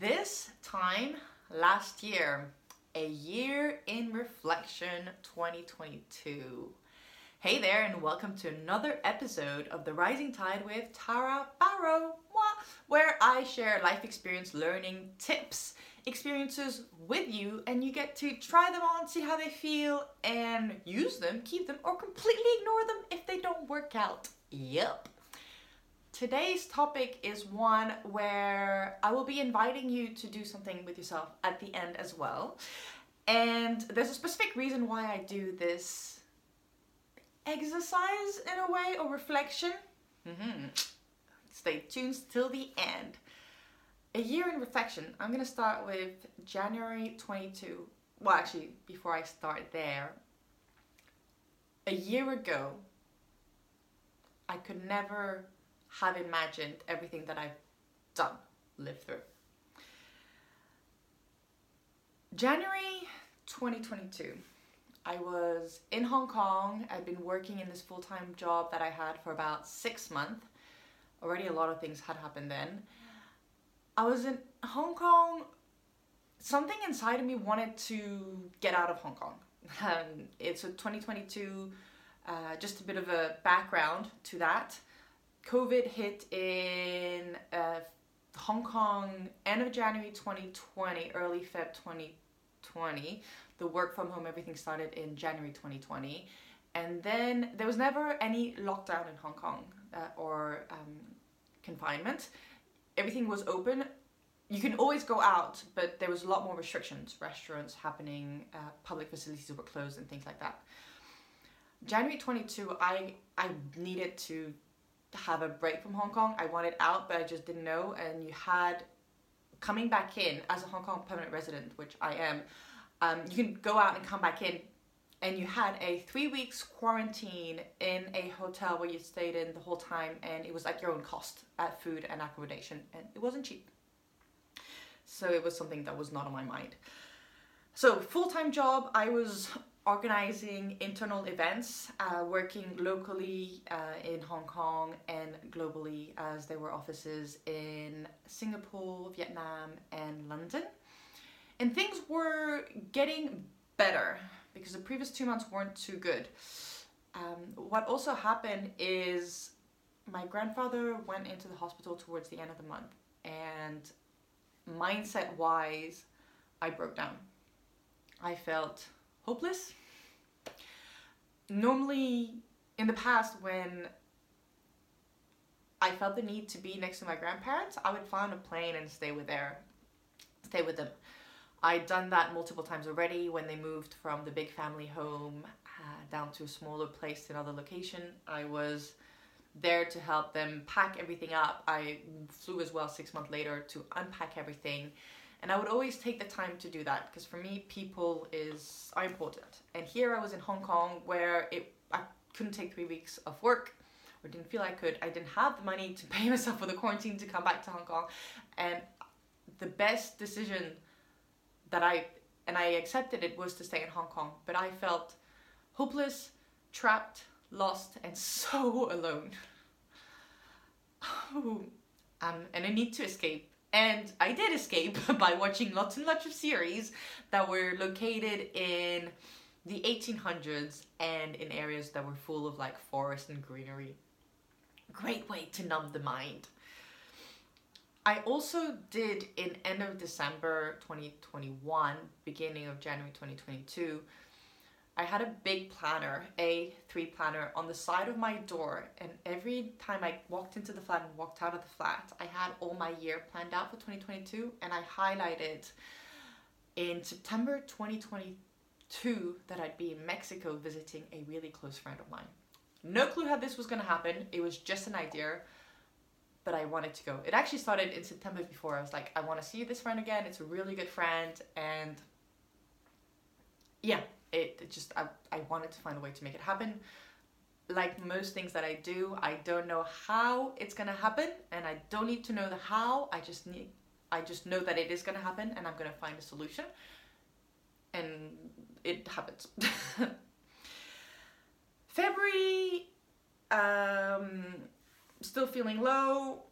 This time last year, a year in reflection 2022. Hey there and welcome to another episode of The Rising Tide with Tara Barrow, where I share life experience, learning, tips, experiences with you, and you get to try them on, see how they feel, and use them, keep them, or completely ignore them if they don't work out. Yep. Today's topic is one where I will be inviting you to do something with yourself at the end as well. And there's a specific reason why I do this exercise in a way, or reflection. Stay tuned till the end. A year in reflection. I'm gonna start with January 22. Well, actually, before I start there, a year ago, I could never have imagined everything that I've done, lived through. January 2022, I was in Hong Kong. I'd been working in this full-time job that I had for about 6 months. Already a lot of things had happened then. I was in Hong Kong. Something inside of me wanted to get out of Hong Kong. It's a 2022, just a bit of a background to that. COVID hit in Hong Kong, end of January 2020, early Feb 2020. The work from home, everything started in January 2020. And then there was never any lockdown in Hong Kong or confinement. Everything was open. You can always go out, but there was a lot more restrictions. Restaurants happening, public facilities were closed and things like that. January 22, I needed to have a break from Hong Kong. I wanted out, but I just didn't know. And you had coming back in as a Hong Kong permanent resident, which I am, you can go out and come back in, and you had a 3 weeks quarantine in a hotel where you stayed in the whole time, and it was at your own cost at food and accommodation, and it wasn't cheap. So it was something that was not on my mind. So full-time job, I was organizing internal events, working locally in Hong Kong and globally, as there were offices in Singapore, Vietnam, and London. And things were getting better because the previous 2 months weren't too good. What also happened is my grandfather went into the hospital towards the end of the month, and mindset-wise, I broke down. I felt hopeless. Normally, in the past, when I felt the need to be next to my grandparents, I would find a plane and stay with them. I'd done that multiple times already when they moved from the big family home down to a smaller place to another location. I was there to help them pack everything up. I flew as well 6 months later to unpack everything. And I would always take the time to do that because for me, people are important. And here I was in Hong Kong where I couldn't take 3 weeks of work, or didn't feel I could. I didn't have the money to pay myself for the quarantine to come back to Hong Kong. And the best decision that I accepted it was to stay in Hong Kong. But I felt hopeless, trapped, lost, and so alone. And I need to escape. And I did escape by watching lots and lots of series that were located in the 1800s and in areas that were full of like forest and greenery. Great way to numb the mind. I also did in end of December 2021, beginning of January 2022, I had a big planner, A3 planner, on the side of my door, and every time I walked into the flat and walked out of the flat, I had all my year planned out for 2022, and I highlighted in September 2022 that I'd be in Mexico visiting a really close friend of mine. No clue how this was gonna happen, it was just an idea, but I wanted to go. It actually started in September before. I was like, I wanna see this friend again, it's a really good friend, and yeah. I wanted to find a way to make it happen. Like most things that I do, I don't know how it's gonna happen, and I don't need to know the how. I just know that it is gonna happen, and I'm gonna find a solution, and it happens. February, still feeling low,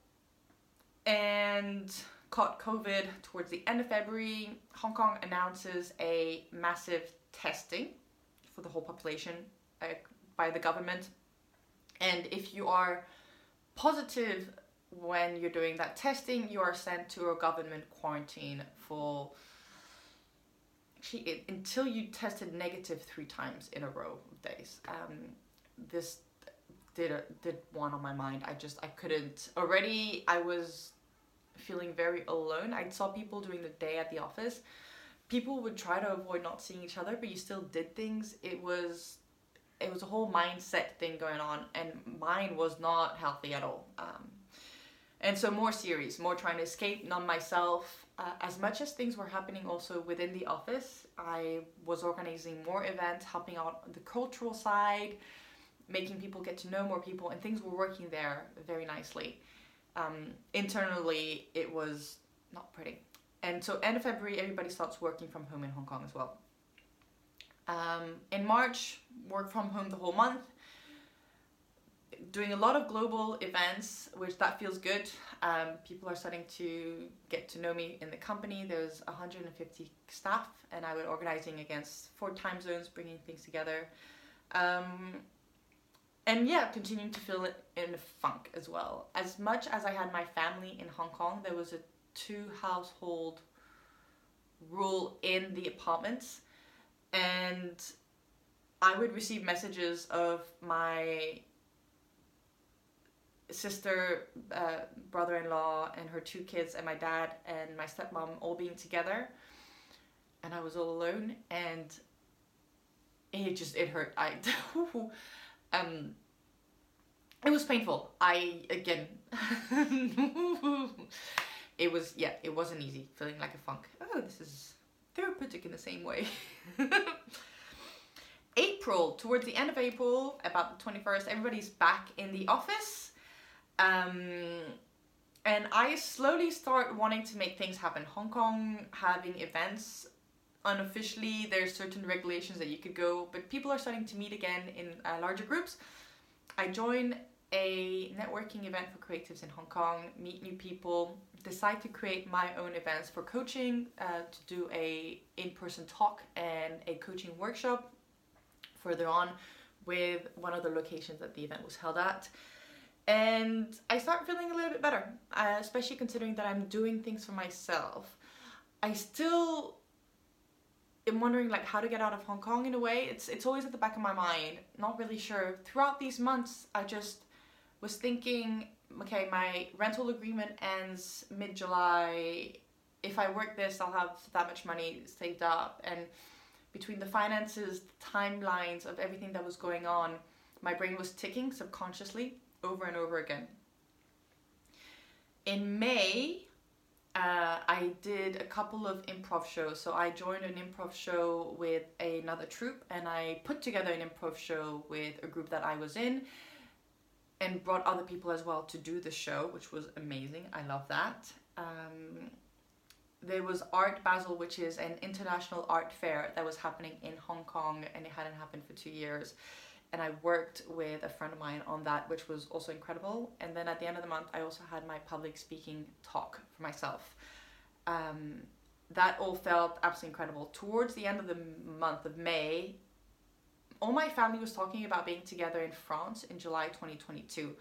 and caught COVID towards the end of February, Hong Kong announces a massive testing for the whole population by the government. And if you are positive when you're doing that testing, you are sent to a government quarantine for until you tested negative 3 times in a row of days. This did one on my mind. I couldn't. Already I was feeling very alone. I saw people during the day at the office. People would try to avoid not seeing each other, but you still did things. It was a whole mindset thing going on, and mine was not healthy at all. And so more series, more trying to escape, numb myself. As much as things were happening also within the office, I was organizing more events, helping out the cultural side, making people get to know more people, and things were working there very nicely. Internally, it was not pretty. And so end of February, everybody starts working from home in Hong Kong as well. In March, work from home the whole month, doing a lot of global events, which that feels good. People are starting to get to know me in the company. There's 150 staff, and I was organizing against 4 time zones, bringing things together. And yeah, continuing to feel it in a funk as well. As much as I had my family in Hong Kong, there was a 2-household rule in the apartments, and I would receive messages of my sister, brother-in-law and her 2 kids, and my dad and my stepmom all being together, and I was all alone, and it hurt. It was painful. It wasn't easy, feeling like a funk. Oh, this is therapeutic in the same way. April, towards the end of April, about the 21st, everybody's back in the office. And I slowly start wanting to make things happen. Hong Kong having events unofficially, there's certain regulations that you could go, but people are starting to meet again in larger groups. I join a networking event for creatives in Hong Kong, meet new people, decide to create my own events for coaching, to do a in-person talk and a coaching workshop further on with one of the locations that the event was held at. And I start feeling a little bit better, especially considering that I'm doing things for myself. I still am wondering like how to get out of Hong Kong in a way. It's always at the back of my mind, not really sure. Throughout these months, I just was thinking, okay, my rental agreement ends mid-July. If I work this, I'll have that much money saved up. And between the finances, the timelines of everything that was going on, my brain was ticking subconsciously over and over again. In May, I did a couple of improv shows. So I joined an improv show with another troupe, and I put together an improv show with a group that I was in, and brought other people as well to do the show, which was amazing. I love that. There was Art Basel, which is an international art fair that was happening in Hong Kong, and it hadn't happened for 2 years. And I worked with a friend of mine on that, which was also incredible. And then at the end of the month, I also had my public speaking talk for myself. That all felt absolutely incredible. Towards the end of the month of May, all my family was talking about being together in France in July 2022.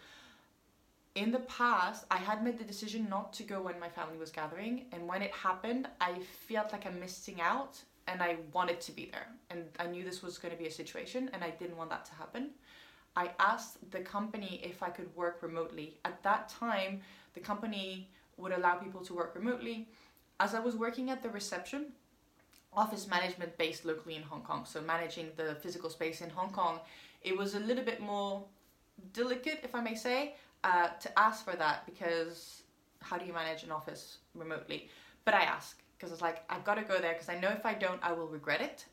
In the past, I had made the decision not to go when my family was gathering, and when it happened, I felt like I'm missing out, and I wanted to be there. And I knew this was going to be a situation, and I didn't want that to happen. I asked the company if I could work remotely. At that time, the company would allow people to work remotely. As I was working at the reception, office management based locally in Hong Kong, so managing the physical space in Hong Kong, it was a little bit more delicate, if I may say, to ask for that, because how do you manage an office remotely? But I asked, because it's like, I've got to go there, because I know if I don't, I will regret it,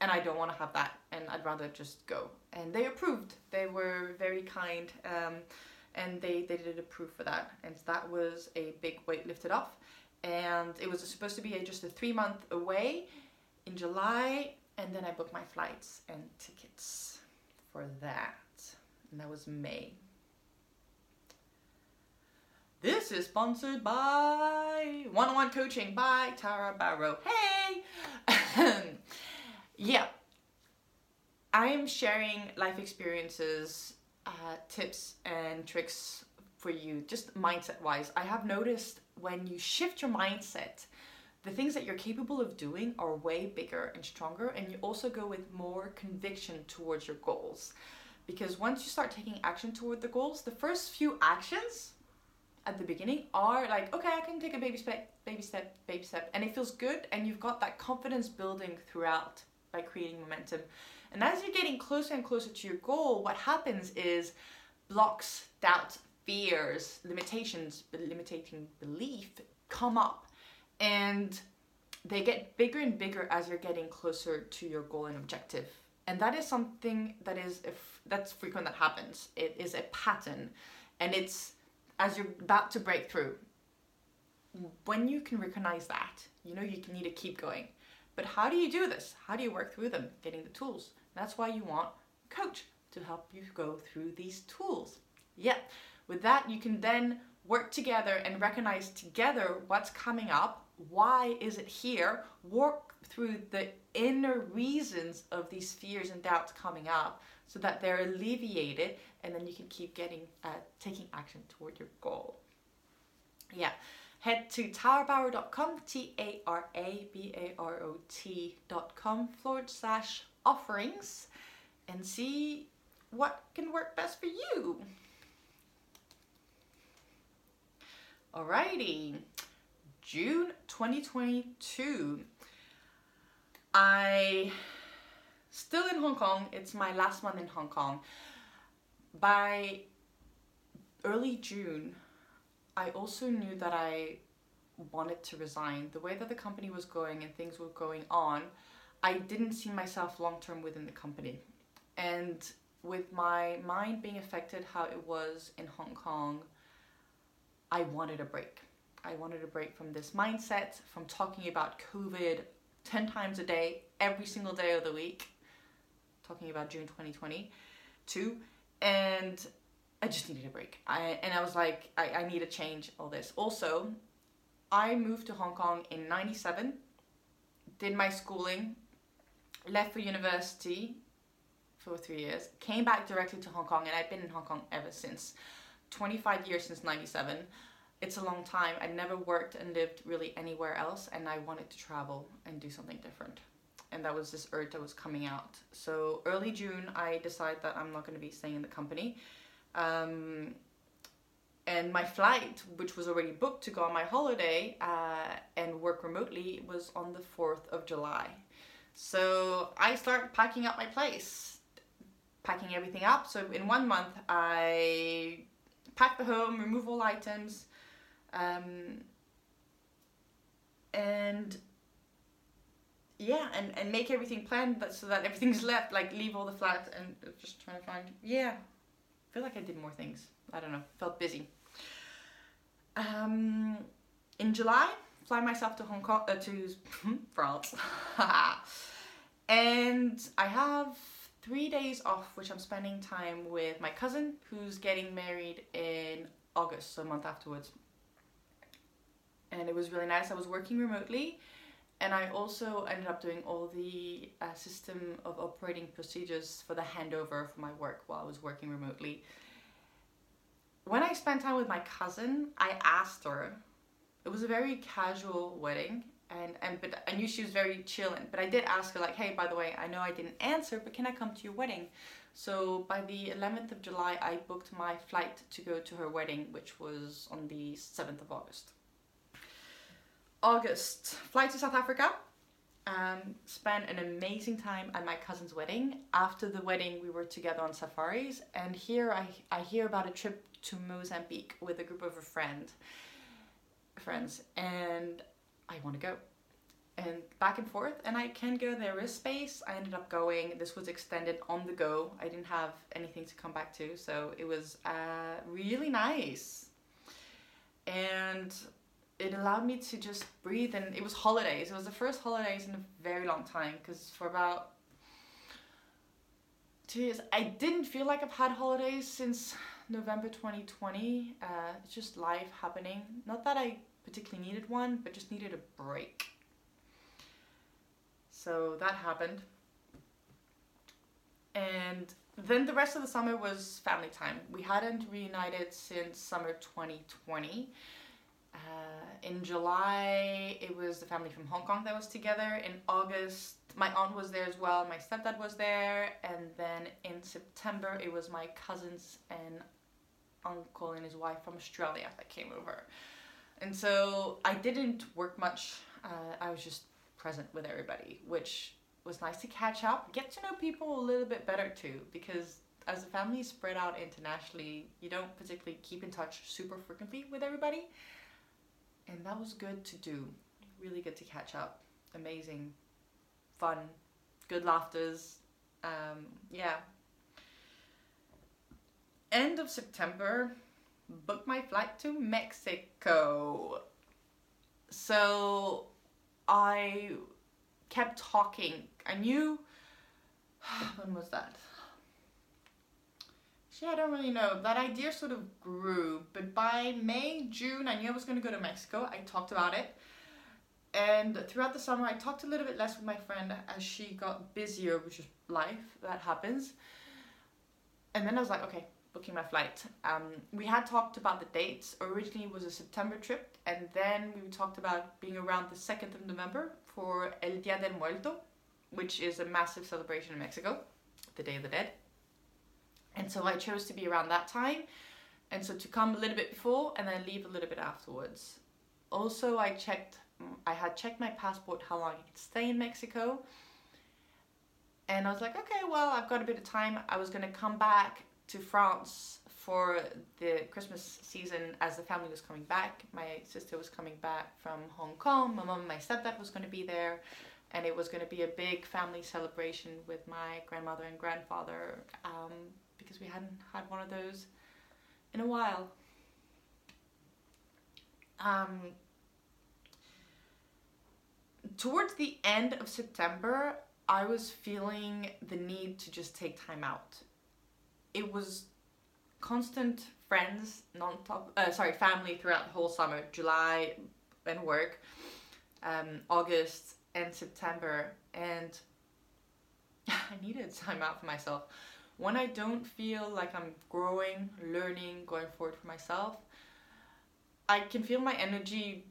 and I don't want to have that, and I'd rather just go. And they approved. They were very kind, and they did approve for that, and that was a big weight lifted off. And it was supposed to be just a 3-month away in July, and then I booked my flights and tickets for that, and that was May. This is sponsored by one-on-one coaching by Tara Barrow. Hey! Yeah. I am sharing life experiences, tips and tricks for you, just mindset-wise. I have noticed when you shift your mindset, the things that you're capable of doing are way bigger and stronger, and you also go with more conviction towards your goals. Because once you start taking action toward the goals, the first few actions at the beginning are like, okay, I can take a baby step, and it feels good, and you've got that confidence building throughout by creating momentum. And as you're getting closer and closer to your goal, what happens is blocks, doubts, fears, limitations, limiting belief come up, and they get bigger and bigger as you're getting closer to your goal and objective. And that is something that that's frequent, that happens. It is a pattern, and it's as you're about to break through. When you can recognize that, you know you can need to keep going. But how do you do this? How do you work through them? Getting the tools. That's why you want a coach to help you go through these tools. Yeah, with that you can then work together and recognize together what's coming up, why is it here, work through the inner reasons of these fears and doubts coming up so that they're alleviated, and then you can keep taking action toward your goal. Yeah. Head to tarabarrow.com, tarabarrot.com/offerings, and see what can work best for you. Alrighty, June 2022. I still in Hong Kong. It's my last month in Hong Kong. By early June, I also knew that I wanted to resign. The way that the company was going and things were going on, I didn't see myself long-term within the company. And with my mind being affected how it was in Hong Kong, I wanted a break. I wanted a break from this mindset, from talking about COVID 10 times a day, every single day of the week, talking about June 2022, and I just needed a break. I was like, I need to change all this. Also, I moved to Hong Kong in 1997, did my schooling, left for university for 3 years, came back directly to Hong Kong, and I've been in Hong Kong ever since. 25 years since 1997. It's a long time. I never worked and lived really anywhere else, and I wanted to travel and do something different. And that was this urge that was coming out. So early June, I decided that I'm not going to be staying in the company. And my flight, which was already booked to go on my holiday and work remotely, was on the 4th of July. So I started packing up my place, packing everything up. So in 1 month, I packed the home, removed all items, and yeah, and make everything planned, but so that everything's left, like leave all the flats and just trying to find, yeah. I feel like I did more things. I don't know, felt busy. In July, fly myself to Hong Kong, to France. And I have 3 days off, which I'm spending time with my cousin, who's getting married in August, so a month afterwards. And it was really nice. I was working remotely, and I also ended up doing all the system of operating procedures for the handover for my work while I was working remotely. When I spent time with my cousin, I asked her. It was a very casual wedding, but I knew she was very chillin'. But I did ask her, like, hey, by the way, I know I didn't answer, but can I come to your wedding? So by the 11th of July, I booked my flight to go to her wedding, which was on the 7th of August. August, fly to South Africa, spent an amazing time at my cousin's wedding. After the wedding, we were together on safaris, and here I hear about a trip to Mozambique with a group of friends, and I want to go. And back and forth, and I can go, there is space. I ended up going. This was extended on the go. I didn't have anything to come back to, so it was really nice. And it allowed me to just breathe, and it was holidays. It was the first holidays in a very long time, because for about 2 years, I didn't feel like I've had holidays since November 2020, it's just life happening. Not that I particularly needed one, but just needed a break. So that happened. And then the rest of the summer was family time. We hadn't reunited since summer 2020. In July, it was the family from Hong Kong that was together. In August, my aunt was there as well. My stepdad was there. And then in September, it was my cousins and uncle and his wife from Australia that came over. And so I didn't work much. I was just present with everybody, which was nice to catch up, get to know people a little bit better too, because as a family spread out internationally, you don't particularly keep in touch super frequently with everybody. And that was good to do. Really good to catch up. Amazing. Fun. Good laughters. Yeah. End of September, booked my flight to Mexico. So I kept talking. I knew, when was that? Actually, I don't really know. That idea sort of grew, but by May, June, I knew I was going to go to Mexico. I talked about it. And throughout the summer, I talked a little bit less with my friend as she got busier, which is life, that happens. And then I was like, okay, booking my flight. We had talked about the dates. Originally it was a September trip, and then we talked about being around the 2nd of November for El Día del Muerto, which is a massive celebration in Mexico, the Day of the Dead. And so I chose to be around that time, and so to come a little bit before and then leave a little bit afterwards. Also, I had checked my passport, how long I could stay in Mexico, and I was like, okay, well, I've got a bit of time. I was going to come back to France for the Christmas season as the family was coming back. My sister was coming back from Hong Kong, my mum and my stepdad was going to be there, and it was going to be a big family celebration with my grandmother and grandfather, because we hadn't had one of those in a while. Towards the end of September, I was feeling the need to just take time out. It was constant friends, family throughout the whole summer, July and work, August and September, and I needed time out for myself. When I don't feel like I'm growing, learning, going forward for myself, I can feel my energy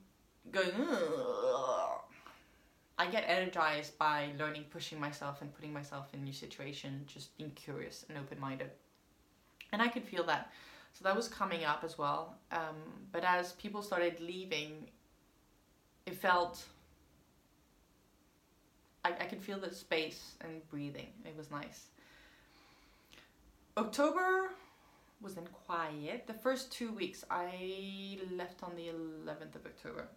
going. Ugh. I get energized by learning, pushing myself and putting myself in new situations, just being curious and open-minded. And I could feel that. So that was coming up as well. But as people started leaving, it felt, I could feel the space and breathing. It was nice. October was then quiet. The first 2 weeks, I left on the 11th of October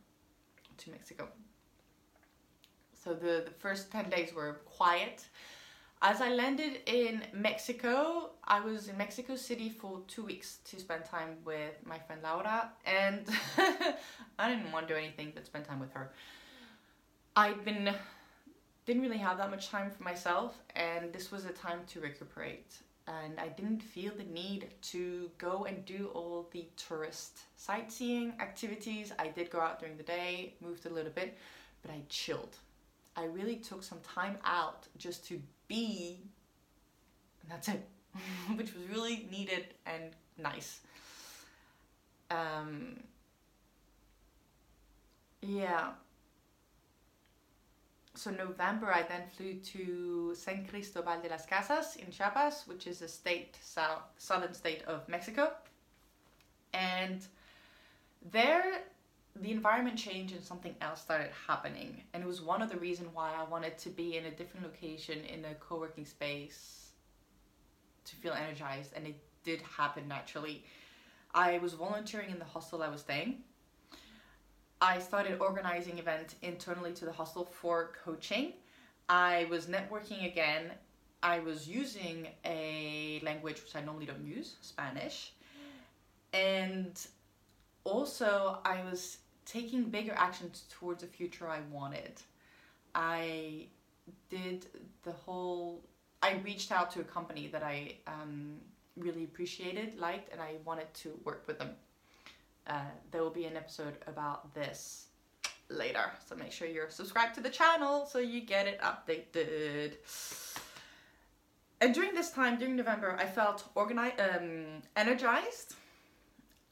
to Mexico. So the first 10 days were quiet. As I landed in Mexico, I was in Mexico City for 2 weeks to spend time with my friend Laura, and I didn't want to do anything but spend time with her. I didn't really have that much time for myself, and this was a time to recuperate. And I didn't feel the need to go and do all the tourist sightseeing activities. I did go out during the day, moved a little bit, but I chilled. I really took some time out just to be, and that's it, which was really needed and nice. Yeah. So November, I then flew to San Cristóbal de las Casas in Chiapas, which is a southern state of Mexico. And there, the environment changed and something else started happening, and it was one of the reasons why I wanted to be in a different location, in a co-working space, to feel energized. And it did happen naturally. I was volunteering in the hostel I was staying. I started organizing events internally to the hostel for coaching. I was networking again. I was using a language which I normally don't use, Spanish, and also I was taking bigger actions towards the future I wanted. I reached out to a company that I really appreciated, liked, and I wanted to work with them. There will be an episode about this later, so make sure you're subscribed to the channel so you get it updated. And during this time, during November, I felt energized.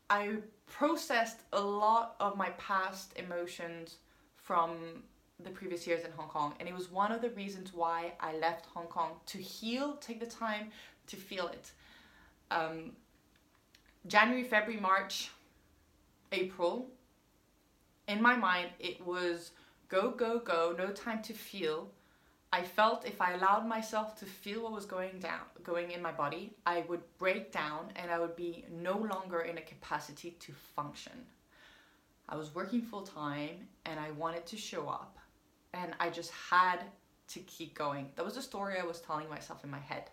I processed a lot of my past emotions from the previous years in Hong Kong, and it was one of the reasons why I left Hong Kong, to heal, take the time to feel it. January, February, March, April, in my mind it was go, go, go, no time to feel. I felt if I allowed myself to feel what was going in my body, I would break down and I would be no longer in a capacity to function. I was working full time and I wanted to show up, and I just had to keep going. That was the story I was telling myself in my head,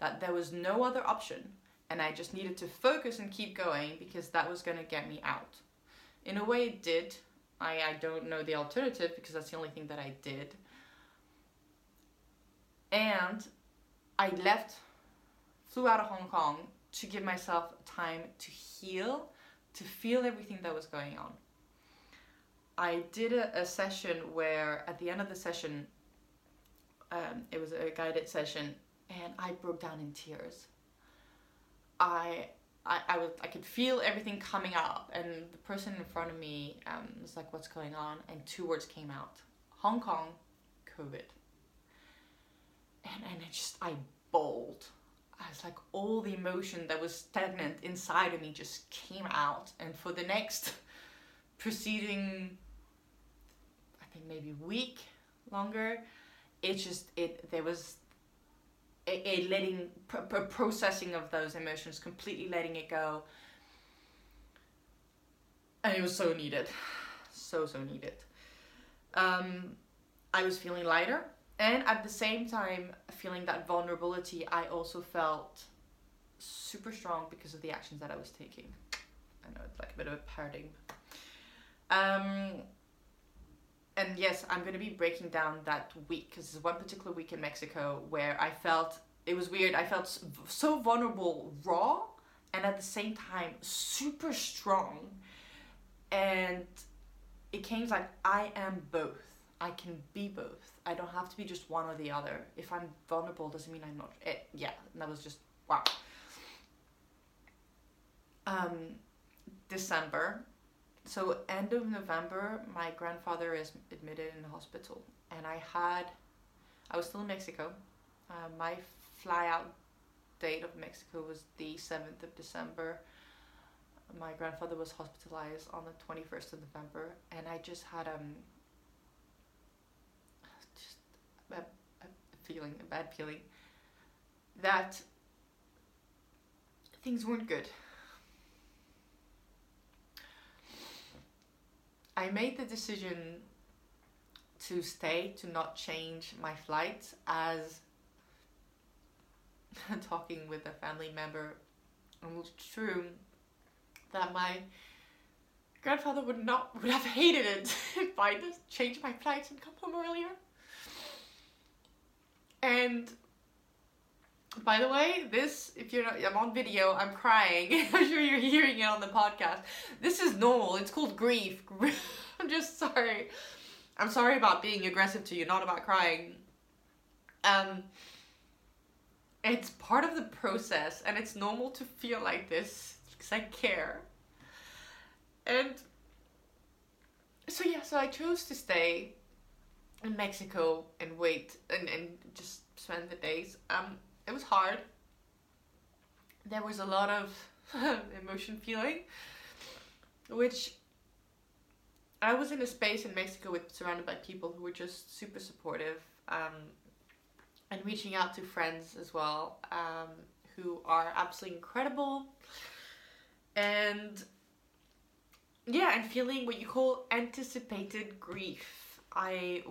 that there was no other option and I just needed to focus and keep going because that was going to get me out. In a way it did. I don't know the alternative because that's the only thing that I did. And I flew out of Hong Kong to give myself time to heal, to feel everything that was going on. I did a session where at the end of the session, it was a guided session, and I broke down in tears. I could feel everything coming up, and the person in front of me was like, "What's going on?" And two words came out: Hong Kong, COVID. And I bawled. I was like, all the emotion that was stagnant inside of me just came out. And for the next preceding, I think maybe week longer, there was a processing of those emotions, completely letting it go. And it was so needed. So, so needed. I was feeling lighter. And at the same time, feeling that vulnerability, I also felt super strong because of the actions that I was taking. I know it's like a bit of a paradigm. And yes, I'm going to be breaking down that week, because there's one particular week in Mexico where I felt, it was weird, I felt so vulnerable, raw, and at the same time, super strong. And it came like, I am both. I can be both. I don't have to be just one or the other. If I'm vulnerable, doesn't mean I'm not it. Yeah, and that was just wow. December. So end of November, my grandfather is admitted in the hospital, and I was still in Mexico. My fly out date of Mexico was the 7th of December. My grandfather was hospitalized on the 21st of November, and I just had a bad feeling that things weren't good. I made the decision to stay, to not change my flight, as talking with a family member, and it was true that my grandfather would have hated it if I just changed my flights and come home earlier. And by the way, I'm on video, I'm crying. I'm sure you're hearing it on the podcast. This is normal. It's called grief. I'm just sorry. I'm sorry about being aggressive to you, not about crying. It's part of the process, and it's normal to feel like this because I care. And so I chose to stay in Mexico and wait and just spend the days. It was hard. There was a lot of emotion feeling, which I was in a space in Mexico surrounded by people who were just super supportive, and reaching out to friends as well, who are absolutely incredible, and feeling what you call anticipated grief. I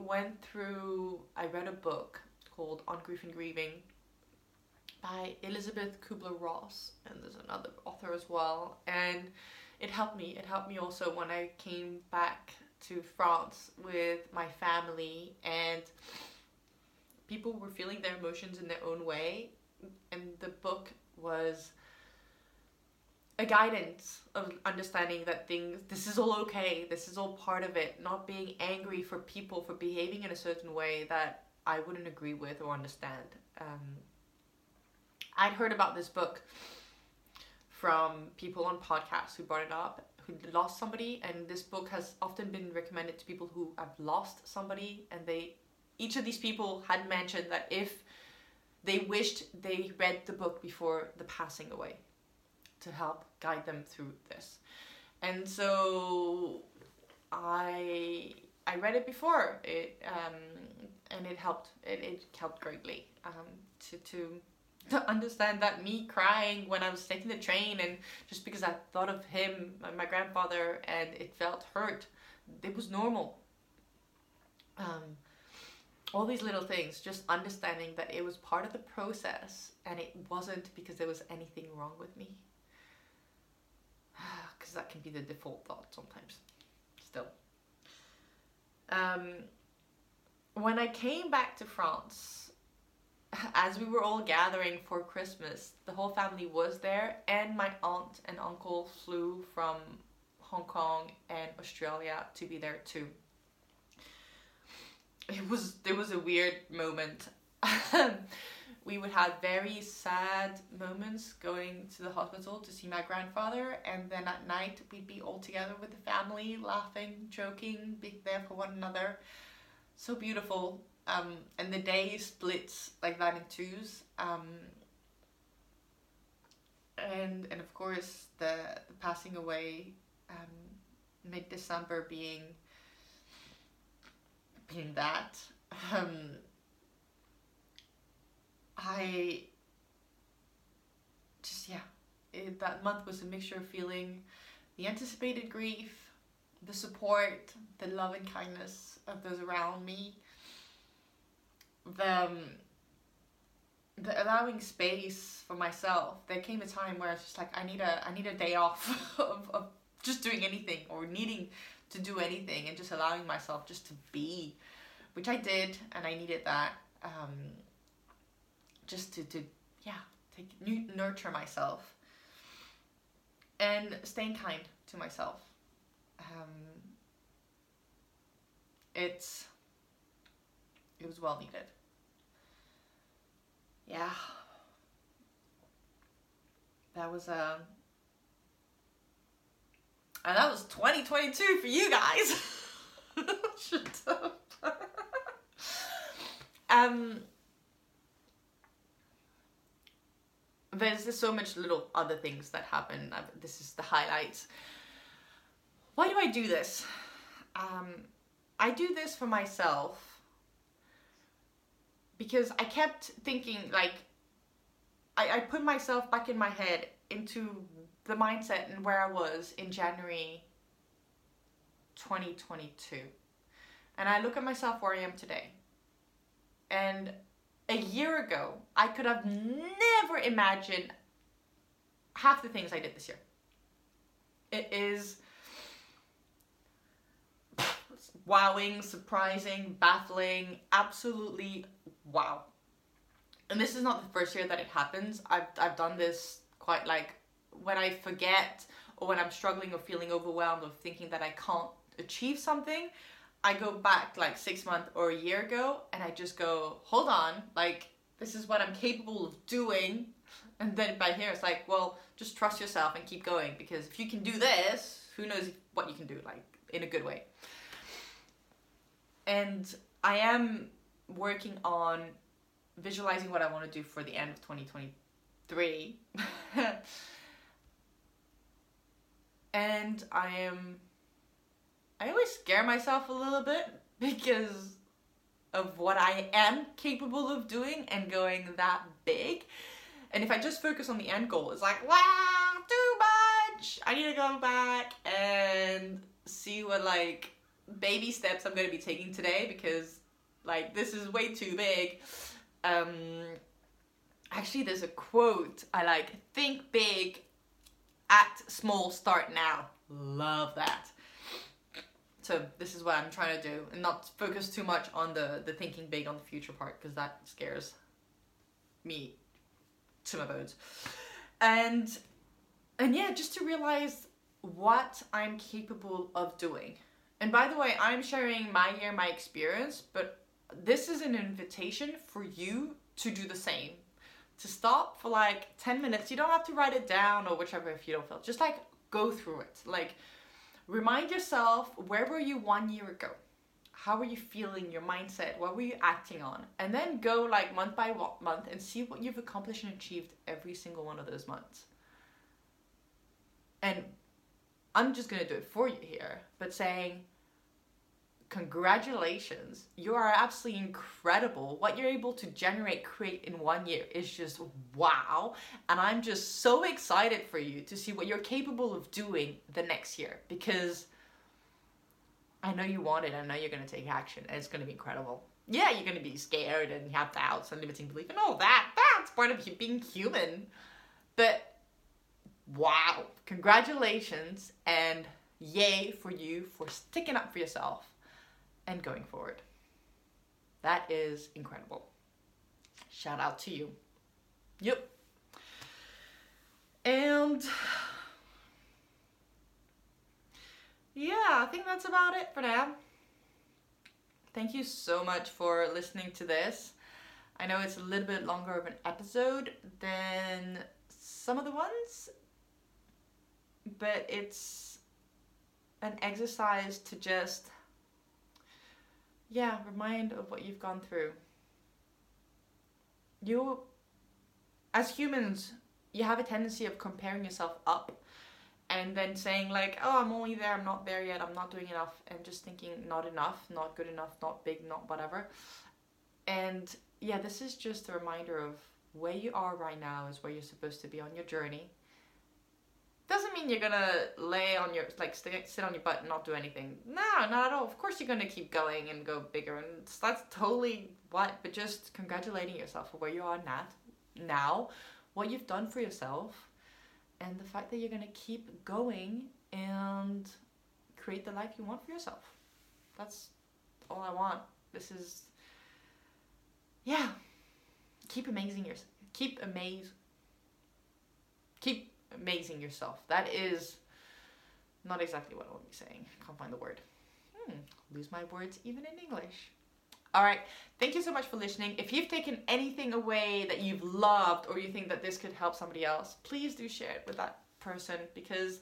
read a book called On Grief and Grieving by Elizabeth Kübler-Ross, and there's another author as well, and it helped me also when I came back to France with my family, and people were feeling their emotions in their own way, and the book was a guidance of understanding that things, this is all okay, this is all part of it, not being angry for people for behaving in a certain way that I wouldn't agree with or understand. I'd heard about this book from people on podcasts who brought it up, who lost somebody, and this book has often been recommended to people who have lost somebody, and they, each of these people had mentioned that if they wished they read the book before the passing away, to help guide them through this. And so I read it before it, and it helped. It helped greatly to understand that me crying when I was taking the train, and just because I thought of him, my grandfather, and it felt hurt, it was normal. All these little things, just understanding that it was part of the process, and it wasn't because there was anything wrong with me. Because that can be the default thought sometimes, still. When I came back to France, as we were all gathering for Christmas, the whole family was there, and my aunt and uncle flew from Hong Kong and Australia to be there too. It was a weird moment. We would have very sad moments going to the hospital to see my grandfather, and then at night we'd be all together with the family, laughing, joking, being there for one another. So beautiful. And the day splits like that in twos. And of course the passing away, mid-December being that. I just, that month was a mixture of feeling the anticipated grief, the support, the love and kindness of those around me, the allowing space for myself. There came a time where I was just like, I need a day off of just doing anything or needing to do anything, and just allowing myself just to be, which I did, and I needed that. Just to nurture myself and staying kind to myself. It was well needed. Yeah, that was 2022 for you guys. Shut up. There's so much little other things that happen. This is the highlights. Why do I do this? I do this for myself because I kept thinking, like, I put myself back in my head into the mindset and where I was in January 2022. And I look at myself where I am today. And a year ago, I could have never imagined half the things I did this year. It is wowing, surprising, baffling, absolutely wow. And this is not the first year that it happens. I've done this quite, like, when I forget or when I'm struggling or feeling overwhelmed or thinking that I can't achieve something, I go back like 6 months or a year ago, and I just go, hold on, like, this is what I'm capable of doing. And then by here, it's like, well, just trust yourself and keep going, because if you can do this, who knows what you can do, like, in a good way. And I am working on visualizing what I want to do for the end of 2023. And I always scare myself a little bit because of what I am capable of doing and going that big. And if I just focus on the end goal, it's like, wow, too much. I need to go back and see what, like, baby steps I'm going to be taking today, because, like, this is way too big. Actually, there's a quote I like: think big, act small, start now. Love that. So this is what I'm trying to do, and not focus too much on the thinking big on the future part, because that scares me to my bones. And yeah, just to realize what I'm capable of doing. And by the way, I'm sharing my year, my experience, but this is an invitation for you to do the same. To stop for like 10 minutes. You don't have to write it down or whichever if you don't feel. Just like go through it. Like remind yourself, where were you 1 year ago? How were you feeling, your mindset? What were you acting on? And then go like month by month and see what you've accomplished and achieved every single one of those months. And I'm just going to do it for you here, but saying, congratulations, you are absolutely incredible. What you're able to generate, create in 1 year is just wow. And I'm just so excited for you to see what you're capable of doing the next year, because I know you want it. I know you're going to take action and it's going to be incredible. Yeah, you're going to be scared and have doubts and limiting belief and all that. That's part of you being human. But wow, congratulations, and yay for you for sticking up for yourself and going forward. That is incredible. Shout out to you. Yep. And yeah, I think that's about it for now. Thank you so much for listening to this. I know it's a little bit longer of an episode than some of the ones, but it's an exercise to just, yeah, remind of what you've gone through. You, as humans, you have a tendency of comparing yourself up and then saying like, oh, I'm only there, I'm not there yet, I'm not doing enough, and just thinking not enough, not good enough, not big, not whatever. And yeah, this is just a reminder of where you are right now is where you're supposed to be on your journey. Doesn't mean you're gonna lay on your, like, sit on your butt and not do anything. No, not at all. Of course you're gonna keep going and go bigger, and that's totally what, but just congratulating yourself for where you are now, what you've done for yourself, and the fact that you're gonna keep going and create the life you want for yourself. That's all I want. This is, yeah, keep amazing yourself. That is not exactly what I want to be saying. I can't find the word. Lose my words even in English. All right. Thank you so much for listening. If you've taken anything away that you've loved or you think that this could help somebody else, please do share it with that person, because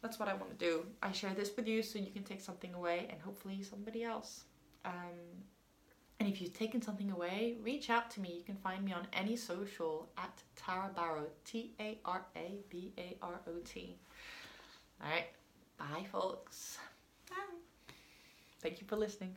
that's what I want to do. I share this with you so you can take something away and hopefully somebody else. And if you've taken something away, reach out to me. You can find me on any social at Tara Barrow, TaraBarrot. All right. Bye, folks. Bye. Thank you for listening.